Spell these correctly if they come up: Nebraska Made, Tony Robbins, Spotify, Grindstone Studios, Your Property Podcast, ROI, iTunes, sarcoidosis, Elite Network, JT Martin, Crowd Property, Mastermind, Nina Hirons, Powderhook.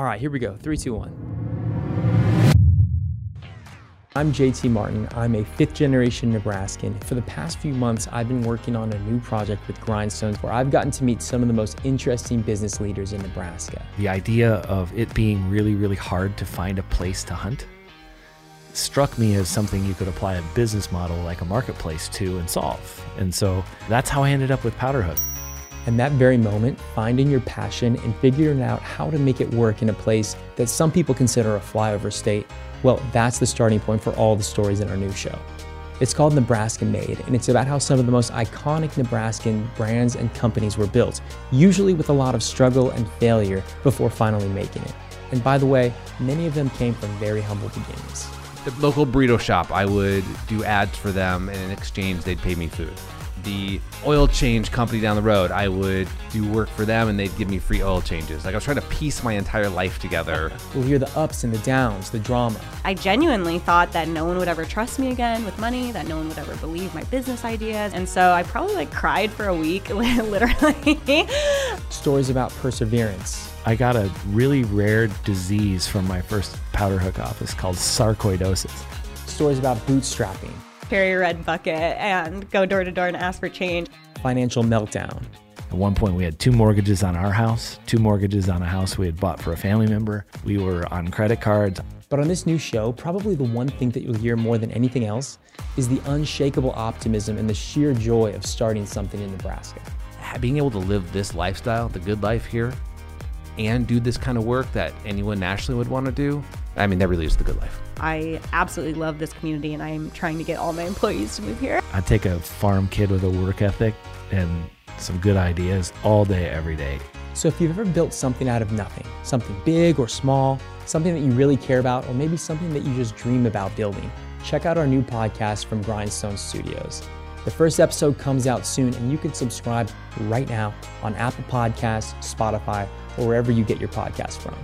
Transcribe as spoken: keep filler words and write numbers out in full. All right, here we go, three, two, one. I'm J T Martin. I'm a fifth generation Nebraskan. For the past few months, I've been working on a new project with Grindstone where I've gotten to meet some of the most interesting business leaders in Nebraska. The idea of it being really, really hard to find a place to hunt struck me as something you could apply a business model like a marketplace to and solve. And so that's how I ended up with Powderhook. And that very moment, finding your passion and figuring out how to make it work in a place that some people consider a flyover state, well, that's the starting point for all the stories in our new show. It's called Nebraska Made, and it's about how some of the most iconic Nebraskan brands and companies were built, usually with a lot of struggle and failure before finally making it. And by the way, many of them came from very humble beginnings. The local burrito shop, I would do ads for them, and in exchange, they'd pay me food. The oil change company down the road, I would do work for them and they'd give me free oil changes. Like I was trying to piece my entire life together. We'll hear the ups and the downs, the drama. I genuinely thought that no one would ever trust me again with money, that no one would ever believe my business ideas. And so I probably like cried for a week, literally. Stories about perseverance. I got a really rare disease from my first Powderhook office called sarcoidosis. Stories about bootstrapping. Carry a red bucket and go door to door and ask for change. Financial meltdown. At one point we had two mortgages on our house, two mortgages on a house we had bought for a family member. We were on credit cards. But on this new show, probably the one thing that you'll hear more than anything else is the unshakable optimism and the sheer joy of starting something in Nebraska. Being able to live this lifestyle, the good life here, and do this kind of work that anyone nationally would want to do, I mean, that really is the good life. I absolutely love this community, and I'm trying to get all my employees to move here. I take a farm kid with a work ethic and some good ideas all day, every day. So if you've ever built something out of nothing, something big or small, something that you really care about, or maybe something that you just dream about building, check out our new podcast from Grindstone Studios. The first episode comes out soon, and you can subscribe right now on Apple Podcasts, Spotify, or wherever you get your podcasts from.